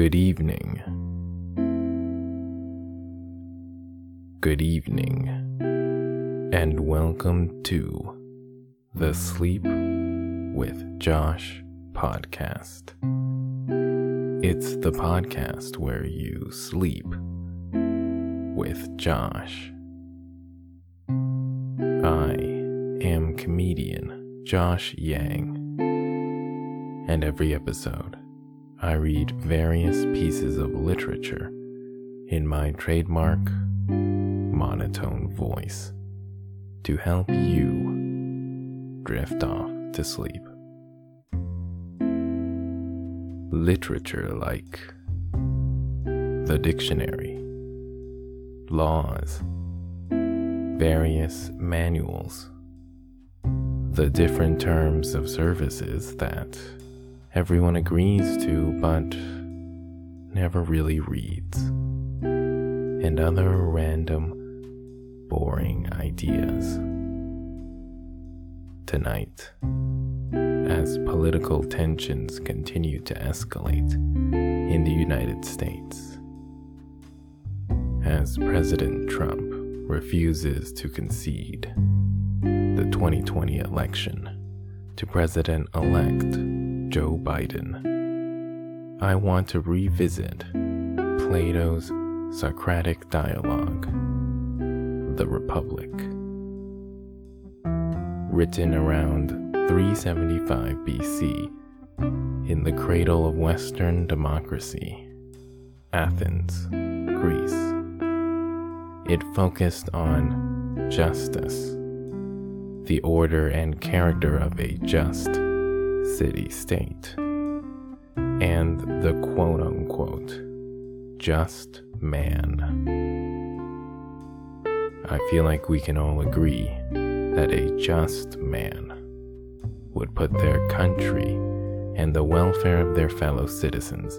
good evening. Good evening, and welcome to the Sleep with Josh podcast. It's the podcast where you sleep with Josh. I am comedian Josh Yang, and every episode I read various pieces of literature in my trademark monotone voice to help you drift off to sleep. Literature like the dictionary, laws, various manuals, the different terms of services that everyone agrees to but never really reads, and other random, boring ideas. Tonight, as political tensions continue to escalate in the United States, as President Trump refuses to concede the 2020 election to President-elect Joe Biden, I want to revisit Plato's Socratic dialogue, The Republic, written around 375 BC in the cradle of Western democracy, Athens, Greece. It focused on justice, the order and character of a just city-state, and the quote-unquote just man. I feel like we can all agree that a just man would put their country and the welfare of their fellow citizens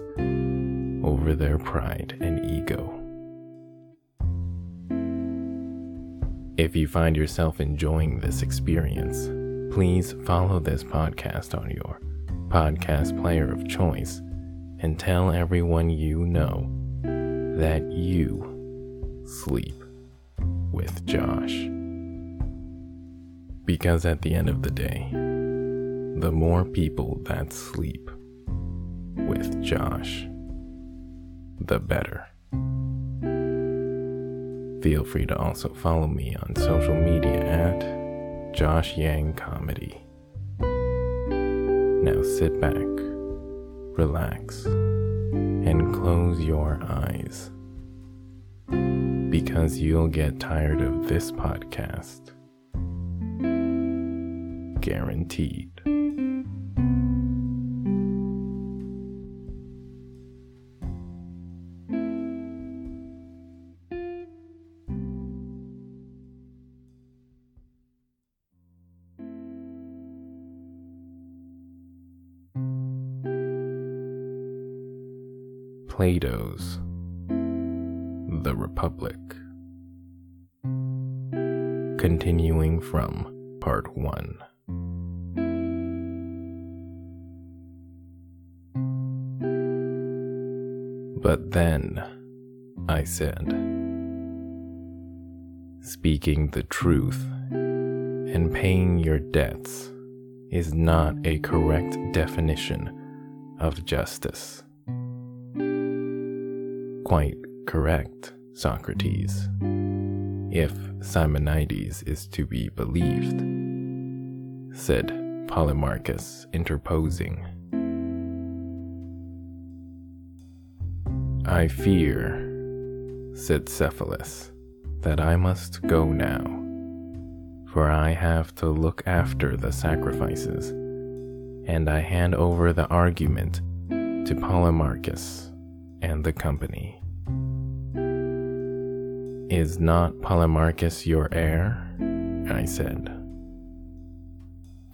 over their pride and ego. If you find yourself enjoying this experience, please follow this podcast on your podcast player of choice and tell everyone you know that you sleep with Josh. Because at the end of the day, the more people that sleep with Josh, the better. Feel free to also follow me on social media at Josh Yang Comedy. Now sit back, relax, and close your eyes, because you'll get tired of this podcast. Guaranteed. Plato's The Republic, continuing from Part 1. But then I said, speaking the truth and paying your debts is not a correct definition of justice. Quite correct, Socrates, if Simonides is to be believed, said Polemarchus, interposing. I fear, said Cephalus, that I must go now, for I have to look after the sacrifices, and I hand over the argument to Polemarchus and the company. Is not Polemarchus your heir? I said.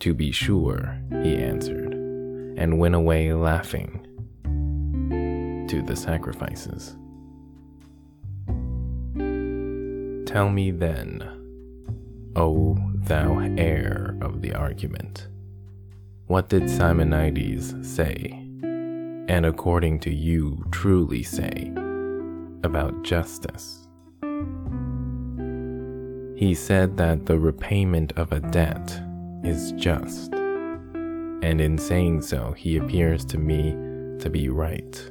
To be sure, he answered, and went away laughing to the sacrifices. Tell me then, O thou heir of the argument, what did Simonides say and according to you truly say about justice. He said that the repayment of a debt is just, and in saying so, he appears to me to be right.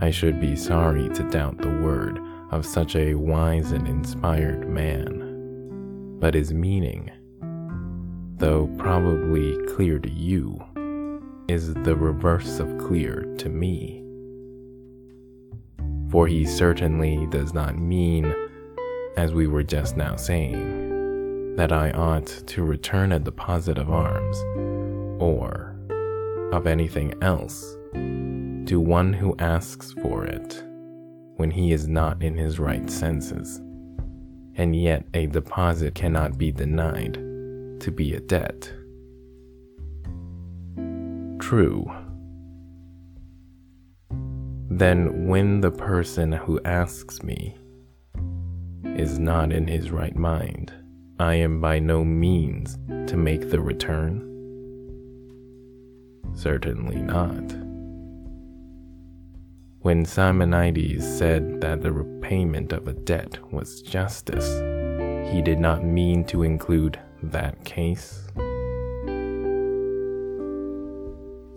I should be sorry to doubt the word of such a wise and inspired man, but his meaning, though probably clear to you, is the reverse of clear to me. For he certainly does not mean, as we were just now saying, that I ought to return a deposit of arms, or of anything else, to one who asks for it when he is not in his right senses, and yet a deposit cannot be denied to be a debt. True. Then when the person who asks me is not in his right mind, I am by no means to make the return? Certainly not. When Simonides said that the repayment of a debt was justice, he did not mean to include that case.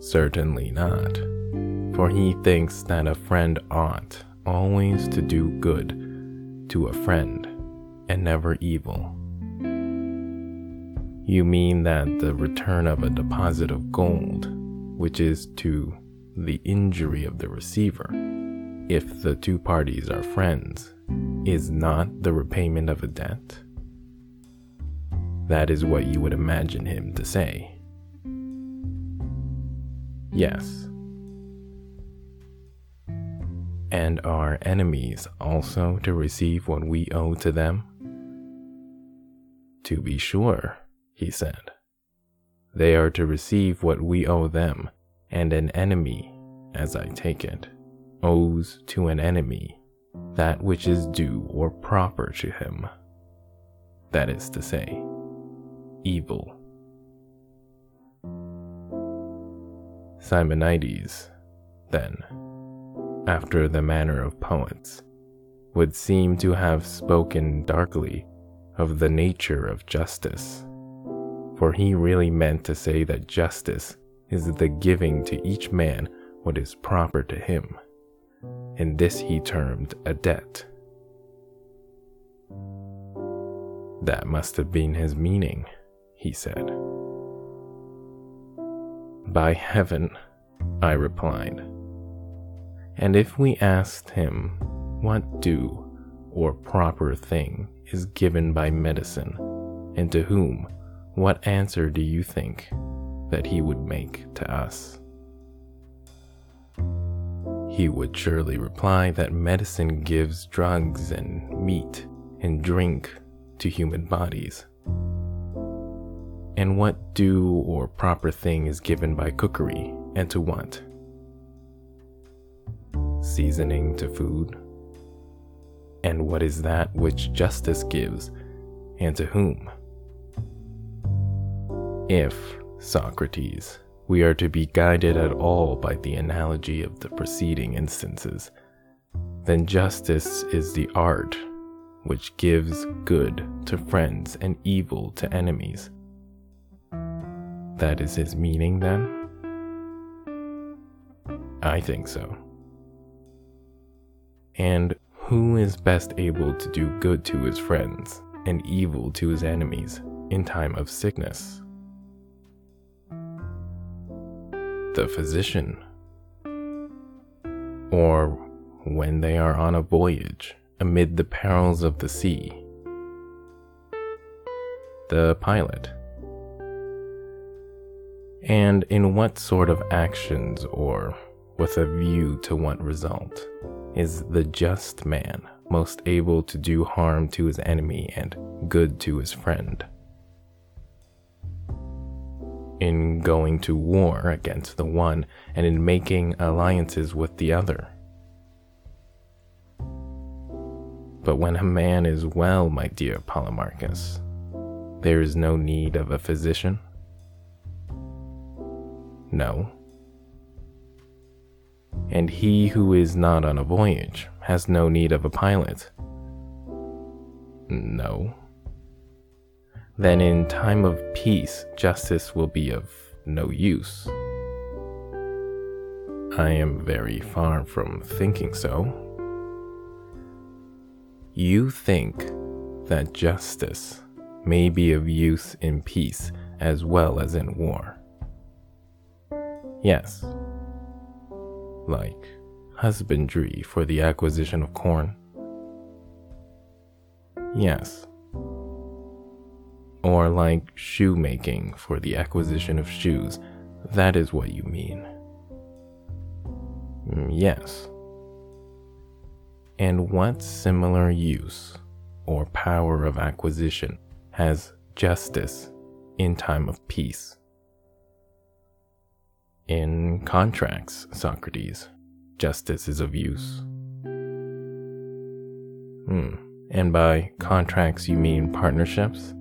Certainly not, for he thinks that a friend ought always to do good to a friend and never evil. You mean that the return of a deposit of gold, which is to the injury of the receiver, if the two parties are friends, is not the repayment of a debt? That is what you would imagine him to say. Yes. And are enemies also to receive what we owe to them? To be sure, he said. They are to receive what we owe them, and an enemy, as I take it, owes to an enemy that which is due or proper to him, that is to say, evil. Simonides, then, after the manner of poets, would seem to have spoken darkly of the nature of justice, for he really meant to say that justice is the giving to each man what is proper to him, and this he termed a debt. That must have been his meaning, he said. By heaven, I replied. And if we asked him what due or proper thing is given by medicine, and to whom, what answer do you think that he would make to us? He would surely reply that medicine gives drugs and meat and drink to human bodies. And what due or proper thing is given by cookery, and to what? Seasoning to food? And what is that which justice gives, and to whom? If, Socrates, we are to be guided at all by the analogy of the preceding instances, then justice is the art which gives good to friends and evil to enemies. That is his meaning, then? I think so. And who is best able to do good to his friends and evil to his enemies in time of sickness? The physician. Or when they are on a voyage amid the perils of the sea? The pilot. And in what sort of actions, or with a view to what result, is the just man most able to do harm to his enemy and good to his friend? In going to war against the one, and in making alliances with the other. But when a man is well, my dear Polemarchus, there is no need of a physician? No, and he who is not on a voyage has no need of a pilot? No. Then in time of peace, justice will be of no use. I am very far from thinking so. You think that justice may be of use in peace as well as in war. Yes, like husbandry for the acquisition of corn. Yes, or like shoemaking for the acquisition of shoes. That is what you mean. Yes. And what similar use or power of acquisition has justice in time of peace? In contracts, Socrates, justice is of use. And by contracts you mean partnerships?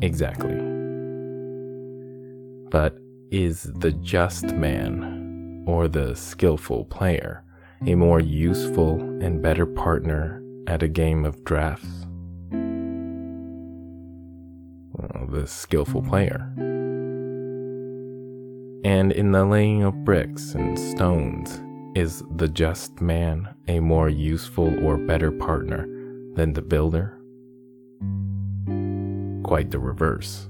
Exactly. But is the just man, or the skillful player, a more useful and better partner at a game of drafts? Well, the skillful player. And in the laying of bricks and stones, is the just man a more useful or better partner than the builder? Quite the reverse.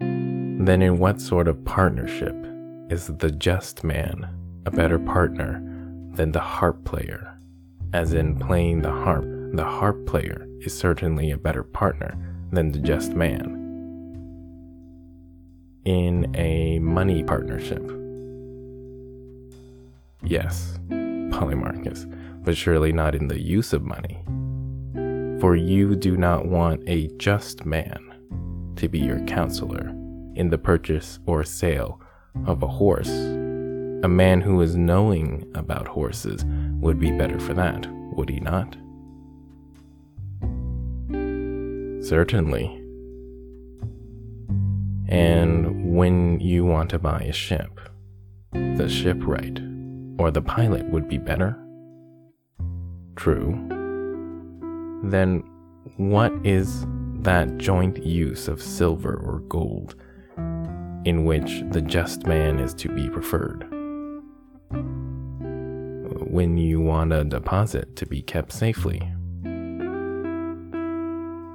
Then in what sort of partnership is the just man a better partner than the harp player? As in playing the harp player is certainly a better partner than the just man. In a money partnership. Yes, Polemarchus, but surely not in the use of money. For you do not want a just man to be your counselor in the purchase or sale of a horse. A man who is knowing about horses would be better for that, would he not? Certainly. And when you want to buy a ship, the shipwright or the pilot would be better? True. Then what is that joint use of silver or gold in which the just man is to be preferred? When you want a deposit to be kept safely.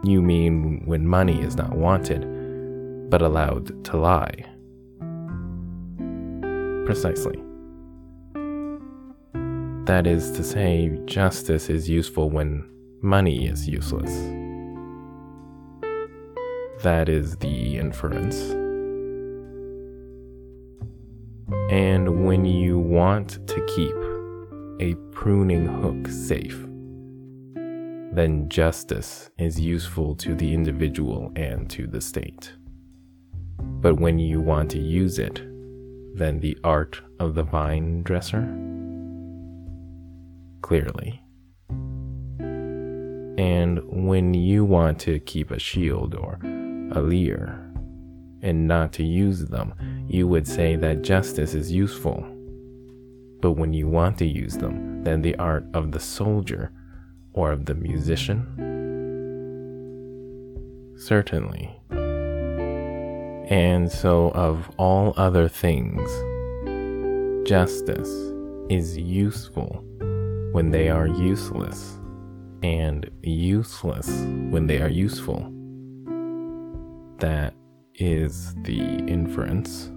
You mean when money is not wanted, but allowed to lie. Precisely. That is to say, justice is useful when money is useless. That is the inference. And when you want to keep a pruning hook safe, then justice is useful to the individual and to the state. But when you want to use it, then the art of the vine dresser? Clearly. And when you want to keep a shield or a lyre and not to use them, you would say that justice is useful. But when you want to use them, then the art of the soldier or of the musician? Certainly. And so of all other things, justice is useful when they are useless, and useless when they are useful. That is the inference.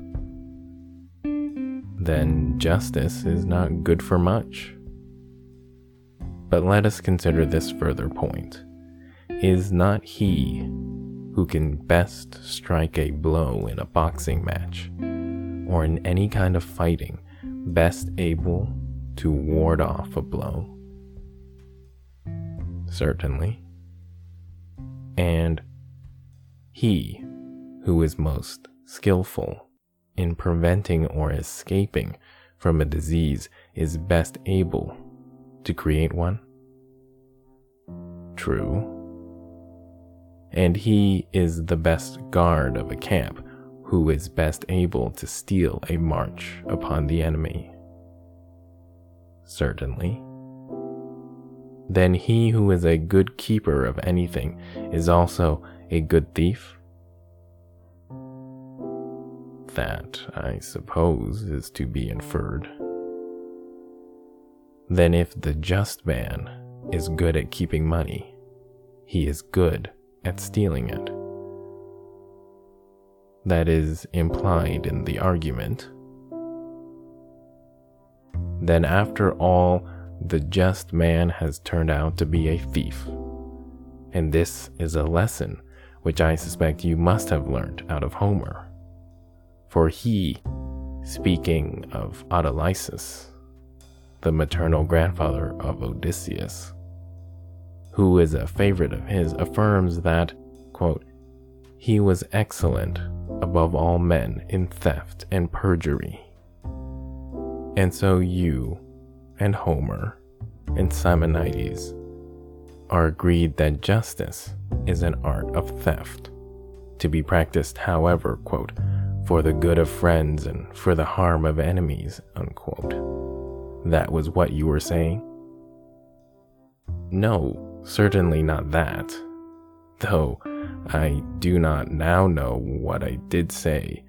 Then justice is not good for much. But let us consider this further point. Is not he who can best strike a blow in a boxing match, or in any kind of fighting, best able to ward off a blow? Certainly. And he who is most skillful in preventing or escaping from a disease is best able to create one? True. And he is the best guard of a camp who is best able to steal a march upon the enemy? Certainly. Then he who is a good keeper of anything is also a good thief? That, I suppose, is to be inferred. Then if the just man is good at keeping money, he is good at stealing it. That is implied in the argument. Then after all, the just man has turned out to be a thief. And this is a lesson which I suspect you must have learnt out of Homer. For he, speaking of Autolycus, the maternal grandfather of Odysseus, who is a favorite of his, affirms that, quote, "He was excellent above all men in theft and perjury." And so you and Homer and Simonides are agreed that justice is an art of theft, to be practiced, however, quote, "for the good of friends and for the harm of enemies," unquote. That was what you were saying? No, certainly not that. Though I do not now know what I did say,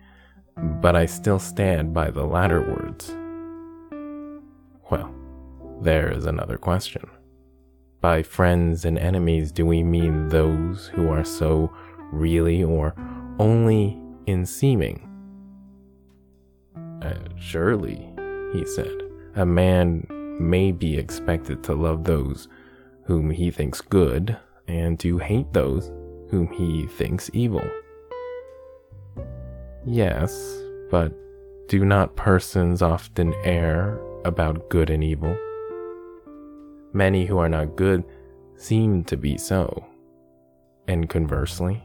but I still stand by the latter words. Well, there is another question. By friends and enemies, do we mean those who are so really or only in seeming? Surely, he said, a man may be expected to love those whom he thinks good and to hate those whom he thinks evil. Yes, but do not persons often err about good and evil? Many who are not good seem to be so, and conversely.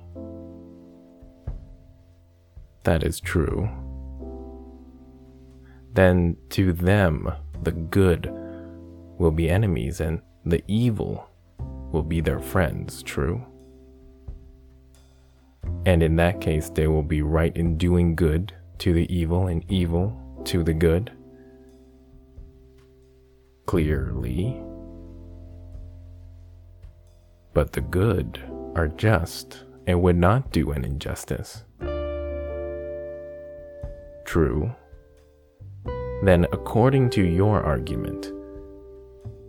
That is true. Then to them the good will be enemies and the evil will be their friends, true? And in that case, they will be right in doing good to the evil and evil to the good? Clearly. But the good are just and would not do an injustice. True. Then, according to your argument,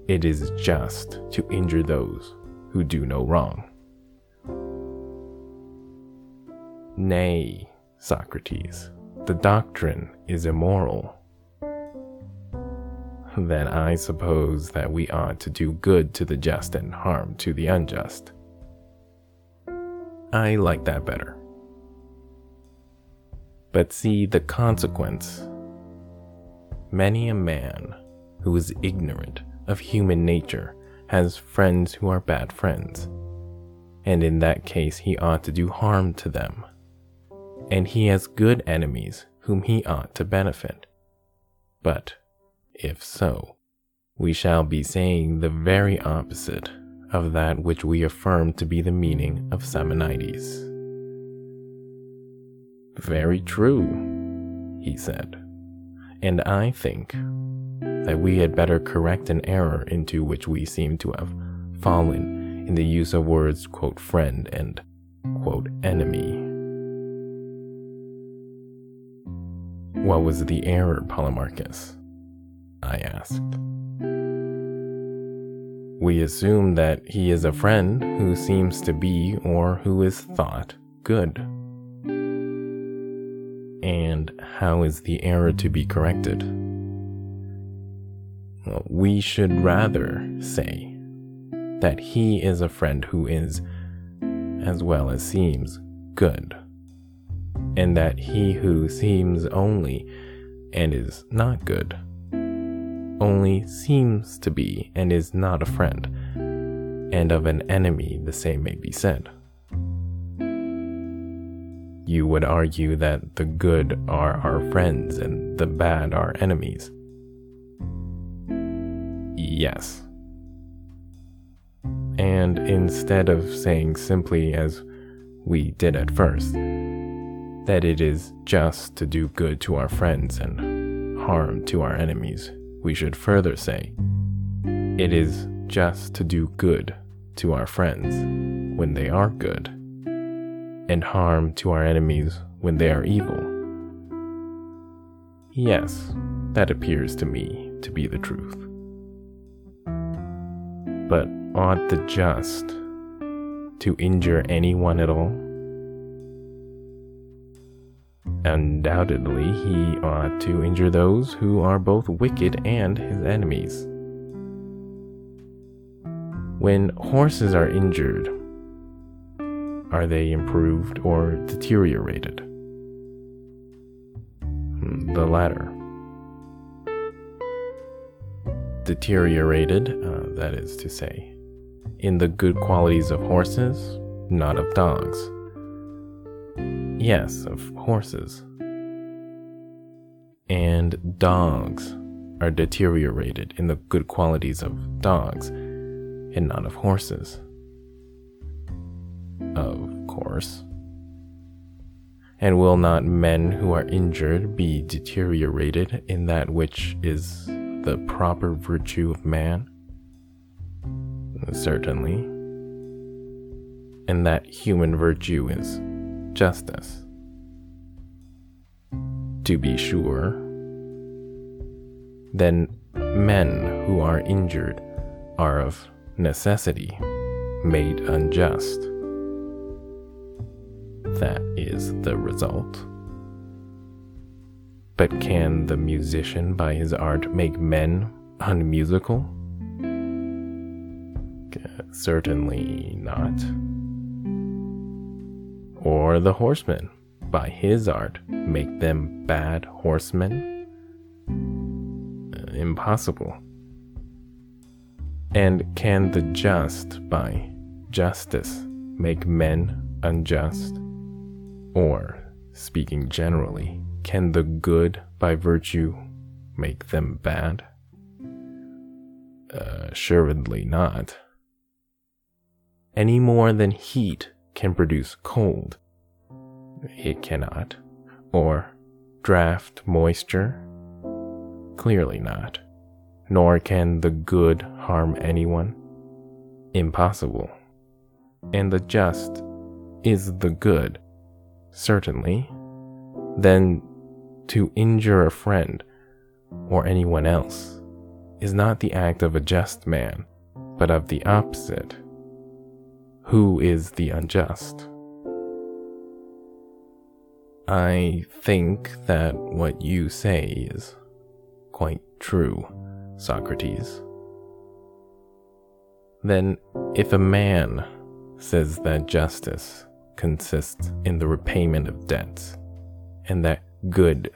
it is just to injure those who do no wrong. Nay, Socrates, the doctrine is immoral. Then I suppose that we ought to do good to the just and harm to the unjust. I like that better. But see the consequence. Many a man who is ignorant of human nature has friends who are bad friends, and in that case he ought to do harm to them. And he has good enemies whom he ought to benefit. But, if so, we shall be saying the very opposite of that which we affirm to be the meaning of Simonides. Very true, he said, and I think that we had better correct an error into which we seem to have fallen in the use of words, quote, "friend" and, quote, "enemy." What was the error, Polemarchus? I asked. We assume that he is a friend who seems to be or who is thought good. And how is the error to be corrected? Well, we should rather say that he is a friend who is, as well as seems, good, and that he who seems only and is not good only seems to be and is not a friend, and of an enemy the same may be said. You would argue that the good are our friends and the bad are enemies. Yes. And instead of saying simply as we did at first, that it is just to do good to our friends and harm to our enemies. We should further say, it is just to do good to our friends when they are good, and harm to our enemies when they are evil. Yes, that appears to me to be the truth. But ought the just to injure anyone at all? Undoubtedly, he ought to injure those who are both wicked and his enemies. When horses are injured, are they improved or deteriorated? The latter. Deteriorated, that is to say, in the good qualities of horses, not of dogs. Yes, of horses. And dogs are deteriorated in the good qualities of dogs, and not of horses. Of course. And will not men who are injured be deteriorated in that which is the proper virtue of man? Certainly. And that human virtue is justice. To be sure, then men who are injured are of necessity made unjust. That is the result. But can the musician by his art make men unmusical? Certainly not. Or the horseman, by his art, make them bad horsemen? Impossible. And can the just, by justice, make men unjust? Or, speaking generally, can the good, by virtue, make them bad? Assuredly not. Any more than heat can produce cold, it cannot. Or draft moisture? Clearly not. Nor can the good harm anyone? Impossible. And the just is the good, certainly. Then to injure a friend or anyone else is not the act of a just man, but of the opposite. Who is the unjust? I think that what you say is quite true, Socrates. Then, if a man says that justice consists in the repayment of debts, and that good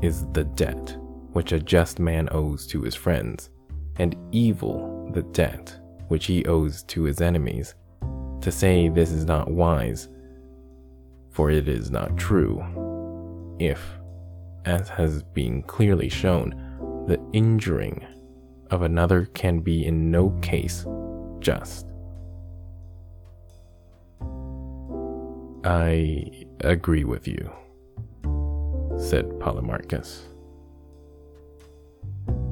is the debt which a just man owes to his friends, and evil the debt which he owes to his enemies, to say this is not wise, for it is not true, if, as has been clearly shown, the injuring of another can be in no case just. I agree with you, said Polemarchus.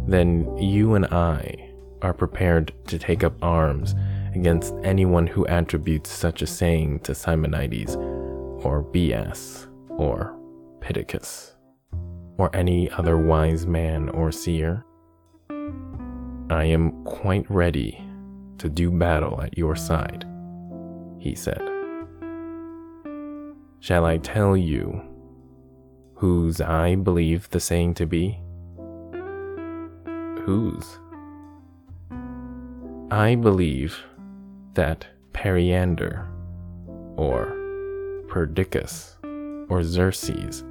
Then you and I are prepared to take up arms against anyone who attributes such a saying to Simonides, or Bias, or Pittacus, or any other wise man or seer. I am quite ready to do battle at your side, he said. Shall I tell you whose I believe the saying to be? Whose? I believe that Periander, or Perdiccas, or Xerxes,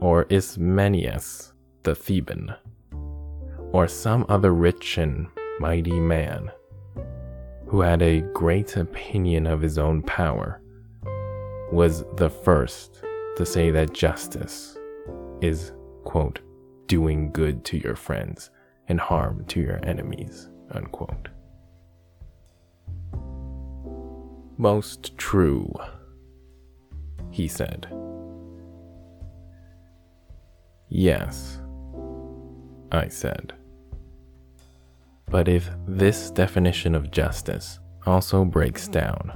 or Ismenius the Theban, or some other rich and mighty man, who had a great opinion of his own power, was the first to say that justice is, quote, doing good to your friends and harm to your enemies, unquote. Most true, he said, Yes, I said. But if this definition of justice also breaks down,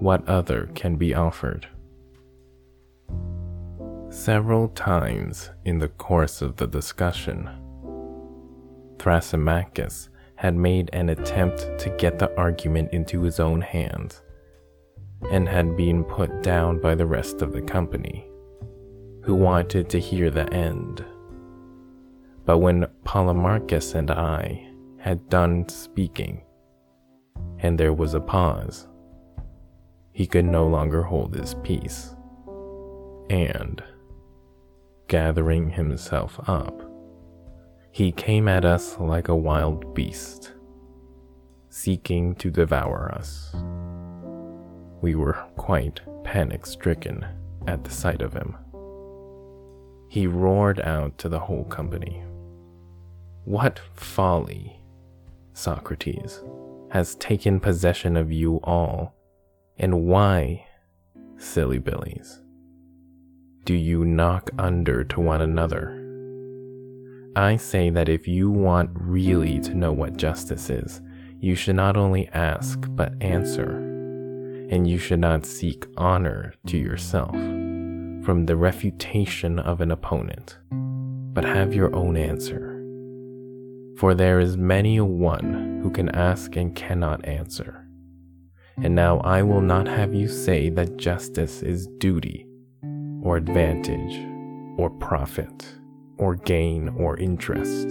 what other can be offered? Several times in the course of the discussion, Thrasymachus had made an attempt to get the argument into his own hands and had been put down by the rest of the company, who wanted to hear the end. But when Polemarchus and I had done speaking, and there was a pause, he could no longer hold his peace, and, gathering himself up, he came at us like a wild beast, seeking to devour us. We were quite panic-stricken at the sight of him. He roared out to the whole company, "What folly, Socrates, has taken possession of you all, and why, silly billies, do you knock under to one another? I say that if you want really to know what justice is, you should not only ask but answer, and you should not seek honor to yourself from the refutation of an opponent, but have your own answer. For there is many a one who can ask and cannot answer. And now I will not have you say that justice is duty, or advantage, or profit, or gain, or interest.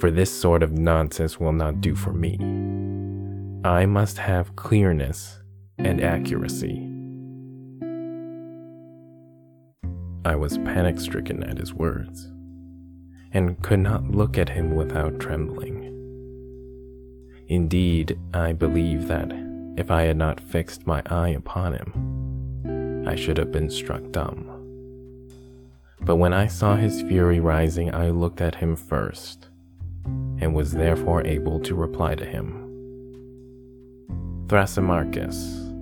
For this sort of nonsense will not do for me. I must have clearness and accuracy." I was panic-stricken at his words, and could not look at him without trembling. Indeed, I believe that if I had not fixed my eye upon him, I should have been struck dumb. But when I saw his fury rising, I looked at him first, and was therefore able to reply to him. "Thrasymachus,"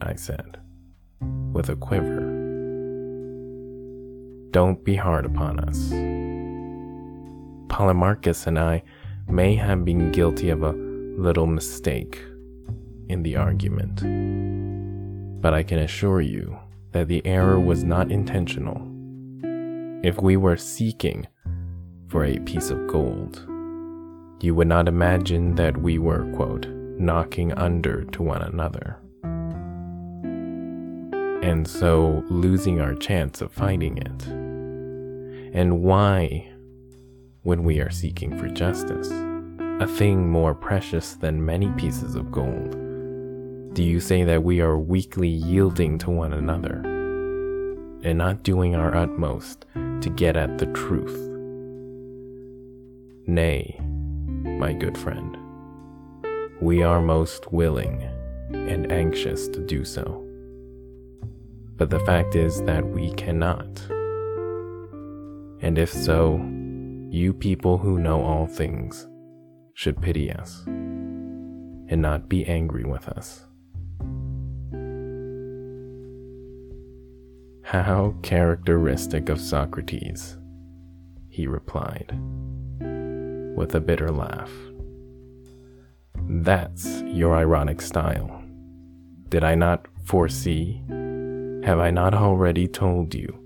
I said, with a quiver, "don't be hard upon us. Polemarchus and I may have been guilty of a little mistake in the argument, but I can assure you that the error was not intentional. If we were seeking for a piece of gold, you would not imagine that we were, quote, knocking under to one another, and so losing our chance of finding it. And why, when we are seeking for justice, a thing more precious than many pieces of gold, do you say that we are weakly yielding to one another, and not doing our utmost to get at the truth? Nay, my good friend, we are most willing and anxious to do so, but the fact is that we cannot. And if so, you people who know all things should pity us, and not be angry with us." "How characteristic of Socrates," he replied, with a bitter laugh. "That's your ironic style. Did I not foresee? Have I not already told you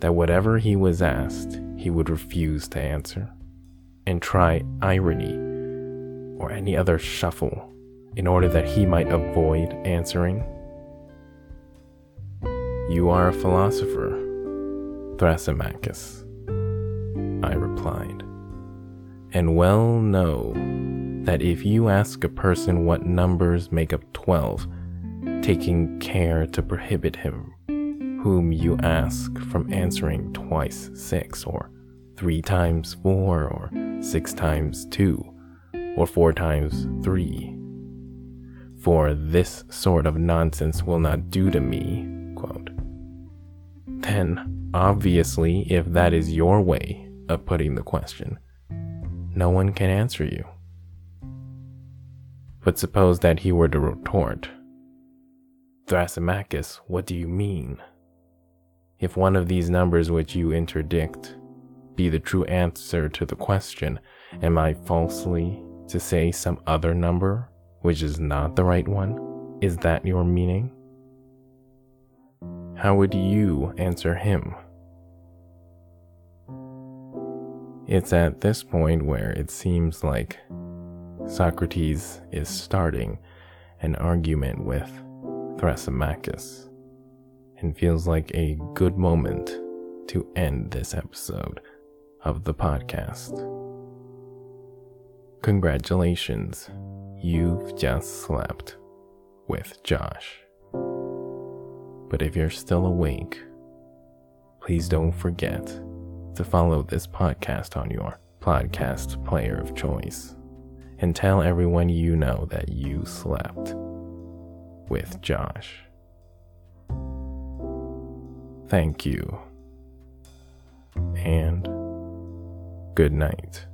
that whatever he was asked, he would refuse to answer, and try irony or any other shuffle in order that he might avoid answering? You are a philosopher, Thrasymachus," I replied, "and well know that if you ask a person what numbers make up 12, taking care to prohibit him whom you ask from answering 2x6, or 3x4, or 6x2, or 4x3. For this sort of nonsense will not do to me, quote. Then, obviously, if that is your way of putting the question, no one can answer you. But suppose that he were to retort, 'Thrasymachus, what do you mean?' If one of these numbers which you interdict be the true answer to the question, am I falsely to say some other number which is not the right one? Is that your meaning? How would you answer him? It's at this point where it seems like Socrates is starting an argument with Thrasymachus, and feels like a good moment to end this episode of the podcast. Congratulations, you've just slept with Josh. But if you're still awake, please don't forget to follow this podcast on your podcast player of choice and tell everyone you know that you slept with Josh. Thank you, and good night.